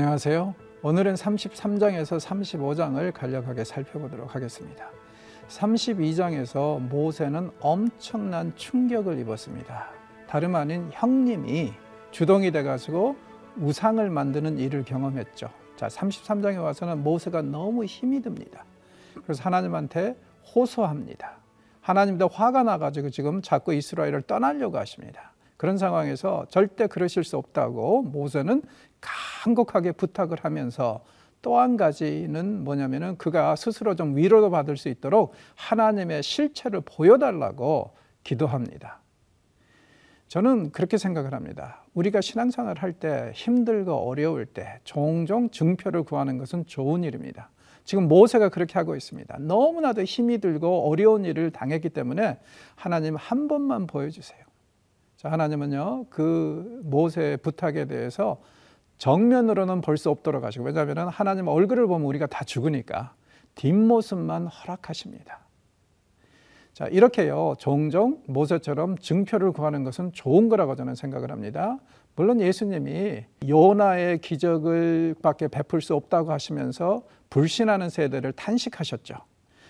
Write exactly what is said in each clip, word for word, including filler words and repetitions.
안녕하세요. 오늘은 삼십삼 장에서 삼십오 장을 간략하게 살펴보도록 하겠습니다. 삼십이 장에서 모세는 엄청난 충격을 입었습니다. 다름 아닌 형님이 주동이 돼가지고 우상을 만드는 일을 경험했죠. 자, 삼십삼 장에 와서는 모세가 너무 힘이 듭니다. 그래서 하나님한테 호소합니다. 하나님도 화가 나가지고 지금 자꾸 이스라엘을 떠나려고 하십니다. 그런 상황에서 절대 그러실 수 없다고 모세는 간곡하게 부탁을 하면서, 또 한 가지는 뭐냐면은 그가 스스로 좀 위로도 받을 수 있도록 하나님의 실체를 보여달라고 기도합니다. 저는 그렇게 생각을 합니다. 우리가 신앙생활을 할 때 힘들고 어려울 때 종종 증표를 구하는 것은 좋은 일입니다. 지금 모세가 그렇게 하고 있습니다. 너무나도 힘이 들고 어려운 일을 당했기 때문에 하나님 한 번만 보여주세요. 자, 하나님은요, 그 모세의 부탁에 대해서 정면으로는 볼 수 없도록 하시고, 왜냐하면 하나님 얼굴을 보면 우리가 다 죽으니까 뒷모습만 허락하십니다. 자, 이렇게요, 종종 모세처럼 증표를 구하는 것은 좋은 거라고 저는 생각을 합니다. 물론 예수님이 요나의 기적을 밖에 베풀 수 없다고 하시면서 불신하는 세대를 탄식하셨죠.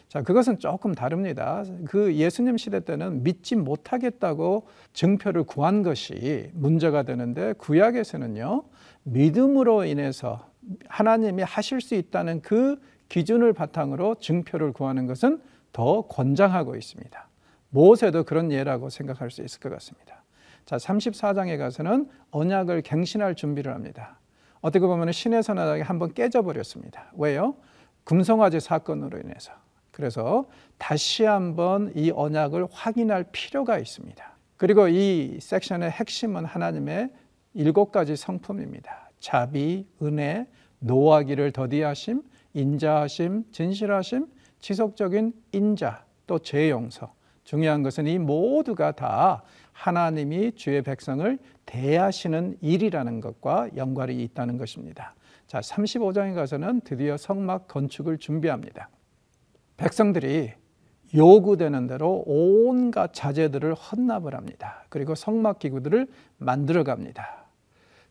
자, 그것은 조금 다릅니다. 그 예수님 시대 때는 믿지 못하겠다고 증표를 구한 것이 문제가 되는데, 구약에서는요, 믿음으로 인해서 하나님이 하실 수 있다는 그 기준을 바탕으로 증표를 구하는 것은 더 권장하고 있습니다. 모세도 그런 예라고 생각할 수 있을 것 같습니다. 자, 삼십사 장에 가서는 언약을 갱신할 준비를 합니다. 어떻게 보면 신의 선악이 한번 깨져버렸습니다. 왜요? 금송아지 사건으로 인해서. 그래서 다시 한번 이 언약을 확인할 필요가 있습니다. 그리고 이 섹션의 핵심은 하나님의 일곱 가지 성품입니다. 자비, 은혜, 노하기를 더디하심, 인자하심, 진실하심, 지속적인 인자, 또 재용서. 중요한 것은 이 모두가 다 하나님이 주의 백성을 대하시는 일이라는 것과 연관이 있다는 것입니다. 자, 삼십오 장에 가서는 드디어 성막 건축을 준비합니다. 백성들이 요구되는 대로 온갖 자재들을 헌납을 합니다. 그리고 성막 기구들을 만들어 갑니다.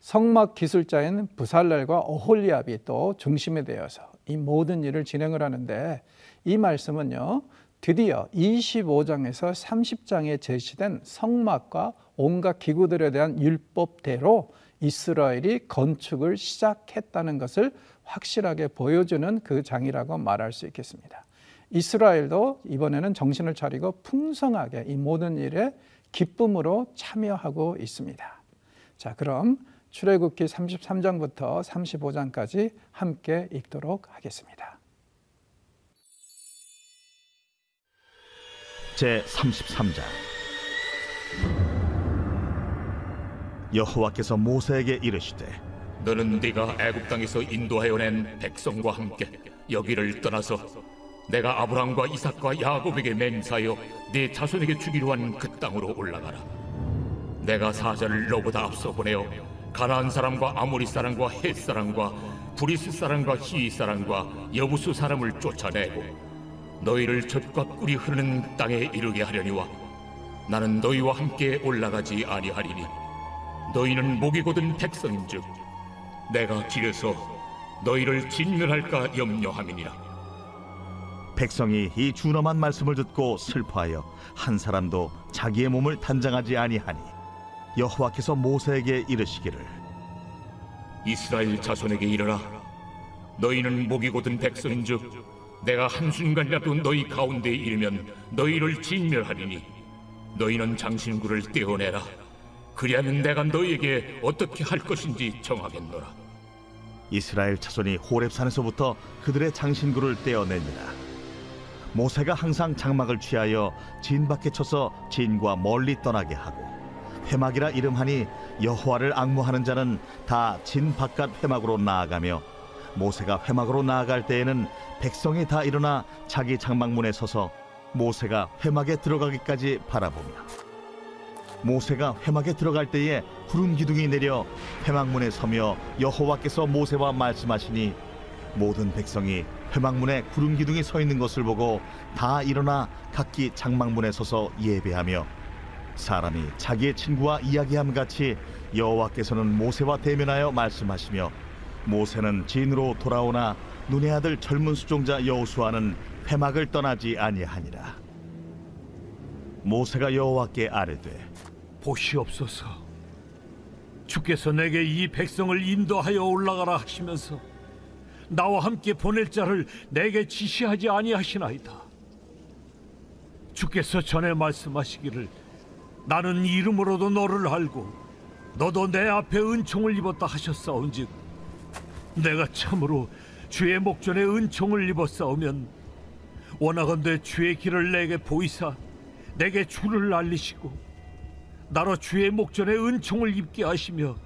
성막 기술자인 부살렐과 오홀리압이 또 중심에 되어서 이 모든 일을 진행을 하는데, 이 말씀은요, 드디어 이십오 장에서 삼십 장에 제시된 성막과 온갖 기구들에 대한 율법대로 이스라엘이 건축을 시작했다는 것을 확실하게 보여주는 그 장이라고 말할 수 있겠습니다. 이스라엘도 이번에는 정신을 차리고 풍성하게 이 모든 일에 기쁨으로 참여하고 있습니다. 자, 그럼 출애굽기 삼십삼 장부터 삼십오 장까지 함께 읽도록 하겠습니다. 제삼십삼 장. 여호와께서 모세에게 이르시되, 너는 네가 애굽 땅에서 인도하여 낸 백성과 함께 여기를 떠나서 내가 아브라함과 이삭과 야곱에게 맹세하여 네 자손에게 주기로 한 그 땅으로 올라가라. 내가 사자를 너보다 앞서 보내어 가나안 사람과 아모리 사람과 헷 사람과 브리스 사람과 히위 사람과 여부수 사람을 쫓아내고 너희를 젖과 꿀이 흐르는 땅에 이르게 하려니와 나는 너희와 함께 올라가지 아니하리니 너희는 목이 곧은 백성인즉 내가 길에서 너희를 진멸할까 염려함이니라. 백성이 이 준엄한 말씀을 듣고 슬퍼하여 한 사람도 자기의 몸을 단장하지 아니하니, 여호와께서 모세에게 이르시기를, 이스라엘 자손에게 이르라. 너희는 목이 곧은 백성인즉 내가 한순간이라도 너희 가운데에 이르면 너희를 진멸하리니 너희는 장신구를 떼어내라. 그리하면 내가 너희에게 어떻게 할 것인지 정하겠노라. 이스라엘 자손이 호렙산에서부터 그들의 장신구를 떼어내니라. 모세가 항상 장막을 취하여 진밖에 쳐서 진과 멀리 떠나게 하고, 회막이라 이름하니 여호와를 앙모하는 자는 다 진 바깥 회막으로 나아가며, 모세가 회막으로 나아갈 때에는 백성이 다 일어나 자기 장막문에 서서 모세가 회막에 들어가기까지 바라보며, 모세가 회막에 들어갈 때에 구름 기둥이 내려 회막문에 서며 여호와께서 모세와 말씀하시니, 모든 백성이 회막문에 구름 기둥이 서 있는 것을 보고 다 일어나 각기 장막문에 서서 예배하며, 사람이 자기의 친구와 이야기함 같이 여호와께서는 모세와 대면하여 말씀하시며 모세는 진으로 돌아오나 눈의 아들 젊은 수종자 여호수아는 회막을 떠나지 아니하니라. 모세가 여호와께 아뢰되, 보시옵소서, 주께서 내게 이 백성을 인도하여 올라가라 하시면서 나와 함께 보낼 자를 내게 지시하지 아니하시나이다. 주께서 전에 말씀하시기를 나는 이름으로도 너를 알고 너도 내 앞에 은총을 입었다 하셨사온즉 내가 참으로 주의 목전에 은총을 입었사오면 원하건대 주의 길을 내게 보이사 내게 주를 알리시고 나로 주의 목전에 은총을 입게 하시며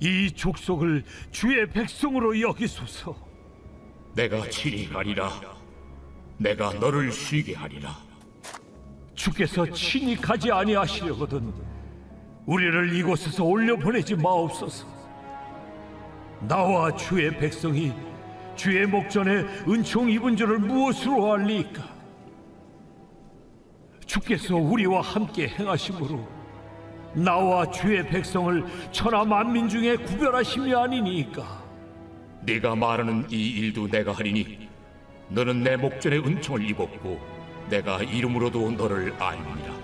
이 족속을 주의 백성으로 여기소서. 내가 친히 가리라. 내가 너를 쉬게 하리라. 주께서 친히 가지 아니하시려거든 우리를 이곳에서 올려보내지 마옵소서. 나와 주의 백성이 주의 목전에 은총 입은 줄을 무엇으로 알리까? 주께서 우리와 함께 행하심으로 나와 주의 백성을 천하 만민 중에 구별하심이 아니니까. 네가 말하는 이 일도 내가 하리니 너는 내 목전에 은총을 입었고 내가 이름으로도 너를 알리라.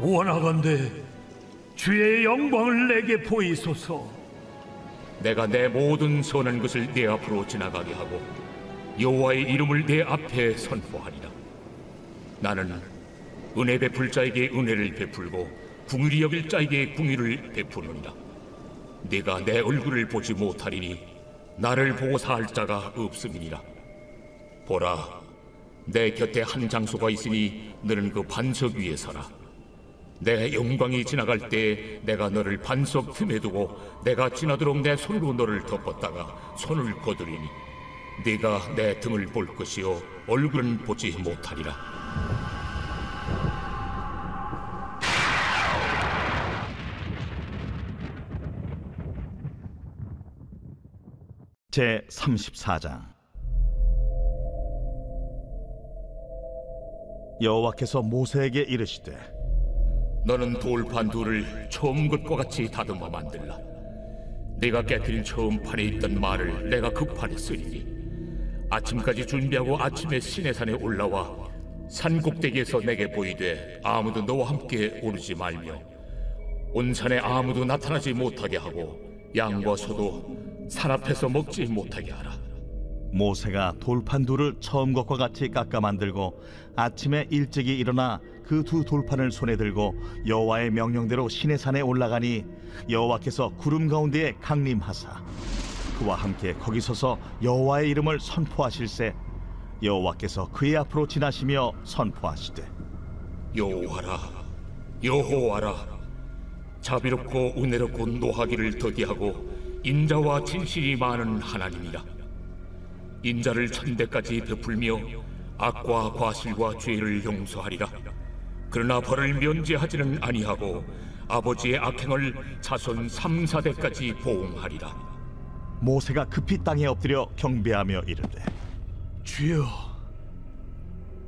원하건대 주의 영광을 내게 보이소서. 내가 내 모든 선한 것을 네 앞으로 지나가게 하고 여호와의 이름을 네 앞에 선포하리라. 나는 은혜 베풀 자에게 은혜를 베풀고 궁휼히 여길 자에게 궁휼을 베푸느니라. 네가 내 얼굴을 보지 못하리니 나를 보고 사할 자가 없음이니라. 보라, 내 곁에 한 장소가 있으니 너는 그 반석 위에 서라. 내 영광이 지나갈 때 내가 너를 반석 틈에 두고 내가 지나도록 내 손으로 너를 덮었다가 손을 거두리니 네가 내 등을 볼 것이요 얼굴은 보지 못하리라. 제삼십사 장. 여호와께서 모세에게 이르시되, 너는 돌판 둘을 처음 것과 같이 다듬어 만들라. 네가 깨뜨린 처음 판에 있던 말을 내가 그 판에 쓰리니 아침까지 준비하고 아침에 시내산에 올라와 산 꼭대기에서 내게 보이되 아무도 너와 함께 오르지 말며 온 산에 아무도 나타나지 못하게 하고 양과 소도 산 앞에서 먹지 못하게 하라. 모세가 돌판 둘을 처음 것과 같이 깎아 만들고 아침에 일찍이 일어나 그 두 돌판을 손에 들고 여호와의 명령대로 시내산에 올라가니 여호와께서 구름 가운데에 강림하사 그와 함께 거기 서서 여호와의 이름을 선포하실세 여호와께서 그의 앞으로 지나시며 선포하시되, 여호와라, 여호와라, 자비롭고 은혜롭고 노하기를 더디하고 인자와 진실이 많은 하나님이라. 인자를 천대까지 베풀며 악과 과실과 죄를 용서하리라. 그러나 벌을 면제하지는 아니하고 아버지의 악행을 자손 삼, 사대까지 보응하리라. 모세가 급히 땅에 엎드려 경배하며 이르되, 주여,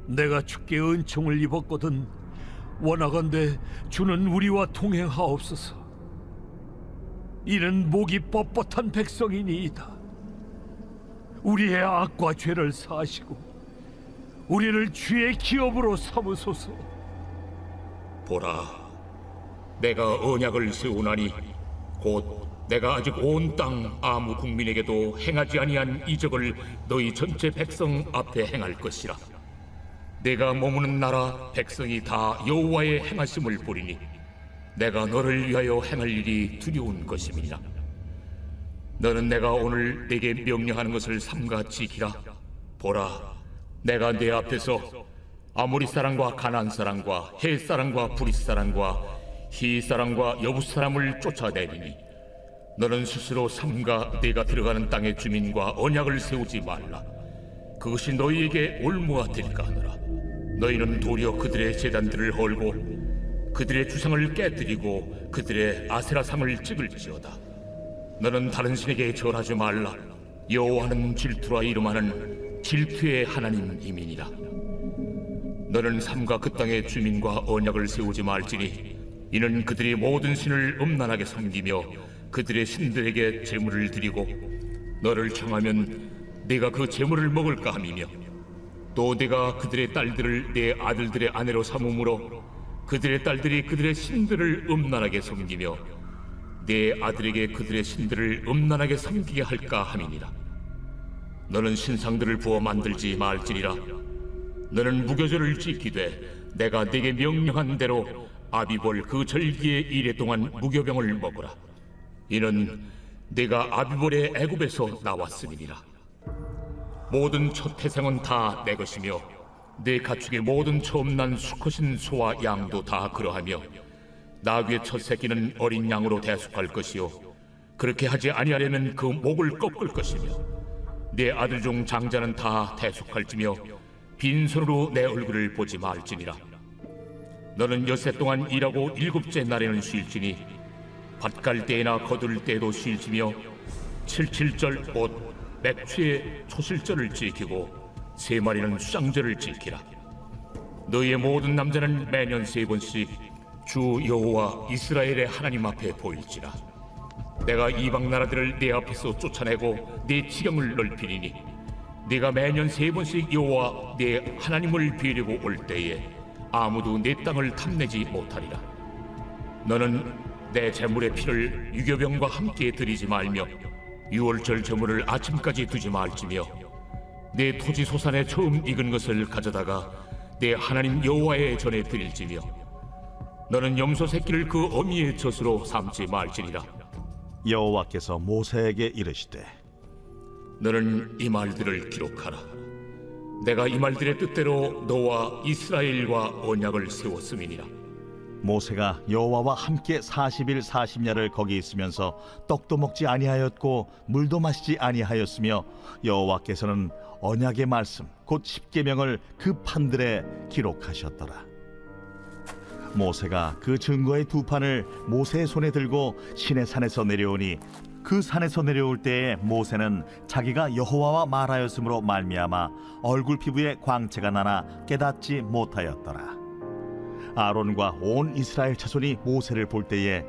내가 주께 은총을 입었거든 원하건대 주는 우리와 동행하옵소서. 이는 목이 뻣뻣한 백성이니이다. 우리의 악과 죄를 사하시고 우리를 주의 기업으로 삼으소서. 보라, 내가 언약을 세우나니 곧 내가 아직 온 땅 아무 국민에게도 행하지 아니한 이적을 너희 전체 백성 앞에 행할 것이라. 내가 머무는 나라 백성이 다 여호와의 행하심을 보리니 내가 너를 위하여 행할 일이 두려운 것임이니라. 너는 내가 오늘 네게 명령하는 것을 삼가 지키라. 보라, 내가 네 앞에서 아모리 사람과 가나안 사람과 헷 사람과 브릿 사람과 히윗 사람과 여부스 사람을 쫓아내리니 너는 스스로 삼가 네가 들어가는 땅의 주민과 언약을 세우지 말라. 그것이 너희에게 올무가 될까 하느라. 너희는 도리어 그들의 제단들을 헐고 그들의 주상을 깨뜨리고 그들의 아세라상을 찍을지어다. 너는 다른 신에게 절하지 말라. 여호와는 질투라 이름하는 질투의 하나님이니라. 너는 삼가 그 땅의 주민과 언약을 세우지 말지니 이는 그들이 모든 신을 음란하게 섬기며 그들의 신들에게 제물을 드리고 너를 청하면 네가 그 제물을 먹을까 함이며, 또 네가 그들의 딸들을 네 아들들의 아내로 삼음으로 그들의 딸들이 그들의 신들을 음란하게 섬기며 네 아들에게 그들의 신들을 음란하게 섬기게 할까 함이니라. 너는 신상들을 부어 만들지 말지니라. 너는 무교절을 지키되 내가 네게 명령한 대로 아비볼 그 절기의 이레 동안 무교병을 먹으라. 이는 네가 아비볼의 애굽에서 나왔음이니라. 모든 첫 태생은 다 내 것이며 네 가축의 모든 처음 난 수컷인 소와 양도 다 그러하며, 나귀의 첫 새끼는 어린 양으로 대속할 것이요, 그렇게 하지 아니하려면 그 목을 꺾을 것이며, 네 아들 중 장자는 다 대속할지며 빈손으로 내 얼굴을 보지 말지니라. 너는 엿새 동안 일하고 일곱째 날에는 쉴지니 밭갈 때나 거둘 때도 쉴지며, 칠칠절 곧 맥추의 초실절을 지키고 세 마리는 수장절을 지키라. 너희의 모든 남자는 매년 세 번씩 주 여호와 이스라엘의 하나님 앞에 보일지라. 내가 이방 나라들을 네 앞에서 쫓아내고 네 지경을 넓히리니, 네가 매년 세 번씩 여호와 네 하나님을 비리고 올 때에 아무도 네 땅을 탐내지 못하리라. 너는 내 제물의 피를 유교병과 함께 드리지 말며 유월절 제물을 아침까지 두지 말지며, 내 토지 소산에 처음 익은 것을 가져다가 내 하나님 여호와의 전에 드릴지며, 너는 염소 새끼를 그 어미의 젖으로 삼지 말지니라. 여호와께서 모세에게 이르시되, 너는 이 말들을 기록하라. 내가 이 말들의 뜻대로 너와 이스라엘과 언약을 세웠음이니라. 모세가 여호와와 함께 사십 일 사십 야를 거기 있으면서 떡도 먹지 아니하였고 물도 마시지 아니하였으며, 여호와께서는 언약의 말씀 곧 십계명을 그 판들에 기록하셨더라. 모세가 그 증거의 두 판을 모세의 손에 들고 시내 산에서 내려오니, 그 산에서 내려올 때에 모세는 자기가 여호와와 말하였으므로 말미암아 얼굴 피부에 광채가 나나 깨닫지 못하였더라. 아론과 온 이스라엘 자손이 모세를 볼 때에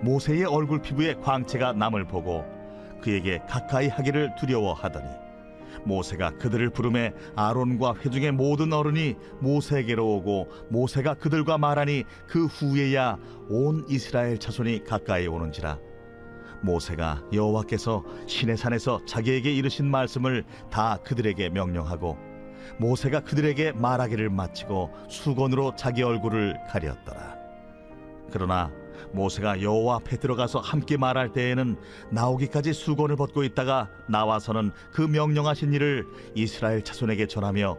모세의 얼굴 피부에 광채가 남을 보고 그에게 가까이 하기를 두려워하더니, 모세가 그들을 부르매 아론과 회중의 모든 어른이 모세에게로 오고 모세가 그들과 말하니, 그 후에야 온 이스라엘 자손이 가까이 오는지라. 모세가 여호와께서 시내산에서 자기에게 이르신 말씀을 다 그들에게 명령하고, 모세가 그들에게 말하기를 마치고 수건으로 자기 얼굴을 가렸더라. 그러나 모세가 여호와 앞에 들어가서 함께 말할 때에는 나오기까지 수건을 벗고 있다가 나와서는 그 명령하신 일을 이스라엘 자손에게 전하며,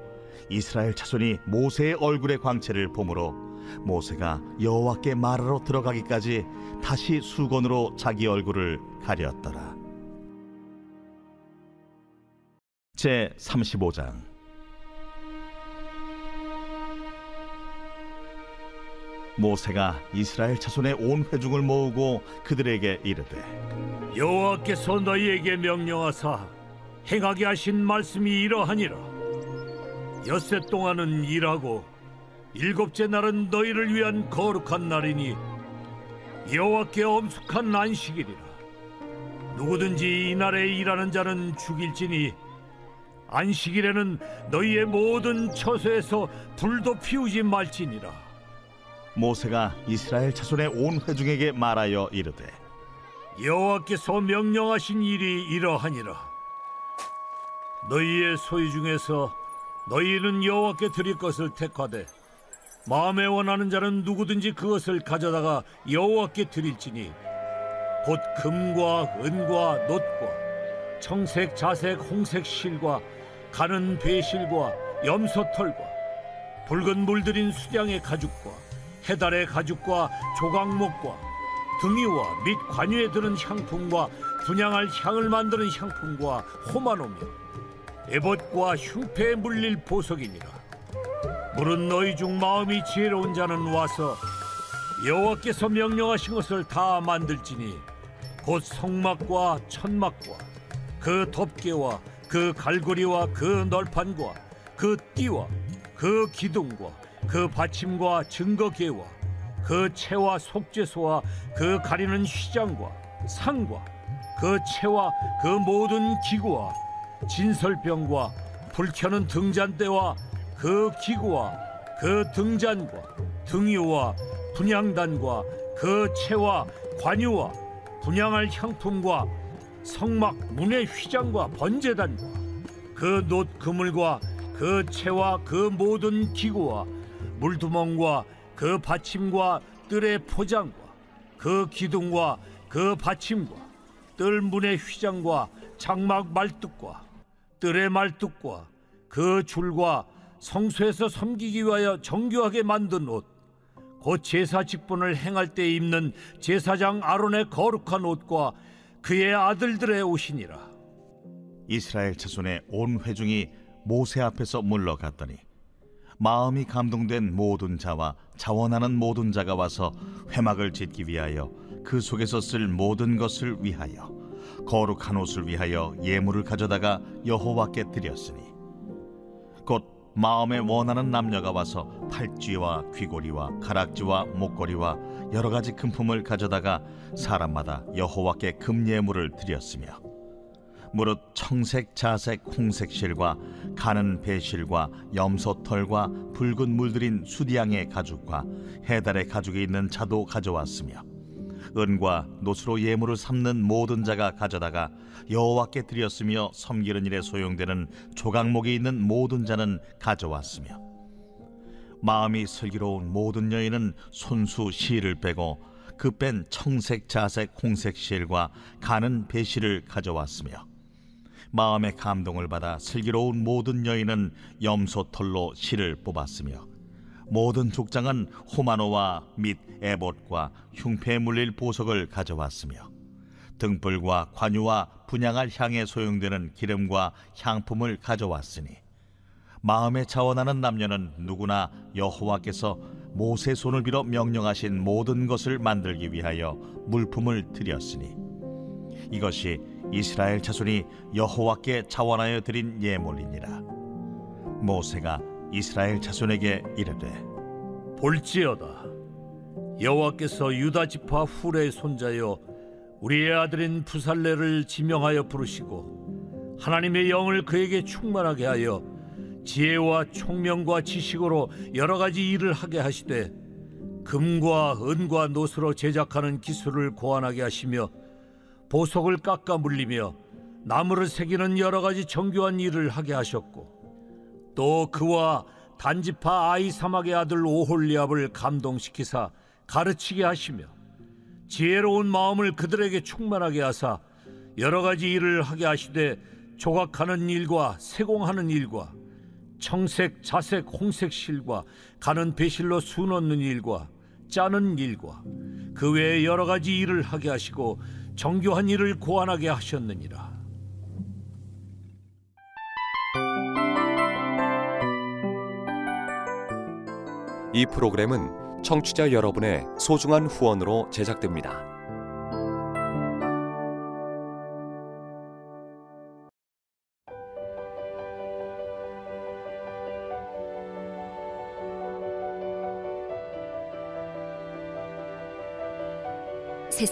이스라엘 자손이 모세의 얼굴의 광채를 보므로 모세가 여호와께 말하러 들어가기까지 다시 수건으로 자기 얼굴을 가렸더라. 제삼십오 장. 모세가 이스라엘 자손의 온 회중을 모으고 그들에게 이르되, 여호와께서 너희에게 명령하사 행하게 하신 말씀이 이러하니라. 엿새 동안은 일하고 일곱째 날은 너희를 위한 거룩한 날이니 여호와께 엄숙한 안식일이라. 누구든지 이 날에 일하는 자는 죽일지니, 안식일에는 너희의 모든 처소에서 불도 피우지 말지니라. 모세가 이스라엘 자손의 온 회중에게 말하여 이르되, 여호와께서 명령하신 일이 이러하니라. 너희의 소유 중에서 너희는 여호와께 드릴 것을 택하되, 마음에 원하는 자는 누구든지 그것을 가져다가 여호와께 드릴지니, 곧 금과 은과 놋과 청색, 자색, 홍색 실과 가는 배실과 염소털과 붉은 물들인 수량의 가죽과 해달의 가죽과 조각목과 등이와 및 관유에 드는 향품과 분향할 향을 만드는 향품과 호마노며 에봇과 흉패에 물릴 보석이니라. 물은 너희 중 마음이 지혜로운 자는 와서 여호와께서 명령하신 것을 다 만들지니, 곧 성막과 천막과 그 덮개와 그 갈고리와 그 널판과 그 띠와 그 기둥과 그 받침과 증거계와 그 채와 속죄소와 그 가리는 휘장과 상과 그 채와 그 모든 기구와 진설병과 불켜는 등잔대와 그 기구와 그 등잔과 등유와 분향단과 그 채와 관유와 분향할 향품과 성막 문의 휘장과 번제단과 그 놋 그물과 그 채와 그 모든 기구와 물두멍과 그 받침과 뜰의 포장과 그 기둥과 그 받침과 뜰 문의 휘장과 장막 말뚝과 뜰의 말뚝과 그 줄과 성소에서 섬기기 위하여 정교하게 만든 옷 곧 제사 직분을 행할 때 입는 제사장 아론의 거룩한 옷과 그의 아들들의 옷이니라. 이스라엘 자손의 온 회중이 모세 앞에서 물러갔더니 마음이 감동된 모든 자와 자원하는 모든 자가 와서 회막을 짓기 위하여 그 속에서 쓸 모든 것을 위하여 거룩한 옷을 위하여 예물을 가져다가 여호와께 드렸으니 곧 마음에 원하는 남녀가 와서 팔찌와 귀고리와 가락지와 목걸이와 여러 가지 금품을 가져다가 사람마다 여호와께 금예물을 드렸으며 무릇 청색, 자색, 홍색 실과 가는 배실과 염소털과 붉은 물들인 수디양의 가죽과 해달의 가죽이 있는 자도 가져왔으며 은과 놋으로 예물을 삼는 모든 자가 가져다가 여호와께 드렸으며 섬기는 일에 소용되는 조각목이 있는 모든 자는 가져왔으며 마음이 슬기로운 모든 여인은 손수 실을 빼고 그 뺀 청색, 자색, 홍색 실과 가는 배실을 가져왔으며 마음의 감동을 받아 슬기로운 모든 여인은 염소털로 실을 뽑았으며 모든 족장은 호마노와 및 에봇과 흉패에 물릴 보석을 가져왔으며 등불과 관유와 분향할 향에 소용되는 기름과 향품을 가져왔으니 마음에 자원하는 남녀는 누구나 여호와께서 모세 손을 빌어 명령하신 모든 것을 만들기 위하여 물품을 드렸으니 이것이 이스라엘 자손이 여호와께 자원하여 드린 예물이니라. 모세가 이스라엘 자손에게 이르되 볼지어다 여호와께서 유다 지파 훌의 손자여 우리의 아들인 부살렐을 지명하여 부르시고 하나님의 영을 그에게 충만하게 하여 지혜와 총명과 지식으로 여러 가지 일을 하게 하시되 금과 은과 놋으로 제작하는 기술을 고안하게 하시며 보석을 깎아 물리며 나무를 새기는 여러 가지 정교한 일을 하게 하셨고 또 그와 단지파 아이사막의 아들 오홀리압을 감동시키사 가르치게 하시며 지혜로운 마음을 그들에게 충만하게 하사 여러 가지 일을 하게 하시되 조각하는 일과 세공하는 일과 청색, 자색, 홍색 실과 가는 배실로 순 얻는 일과 짜는 일과 그 외에 여러 가지 일을 하게 하시고 정교한 일을 고안하게 하셨느니라. 이 프로그램은 청취자 여러분의 소중한 후원으로 제작됩니다.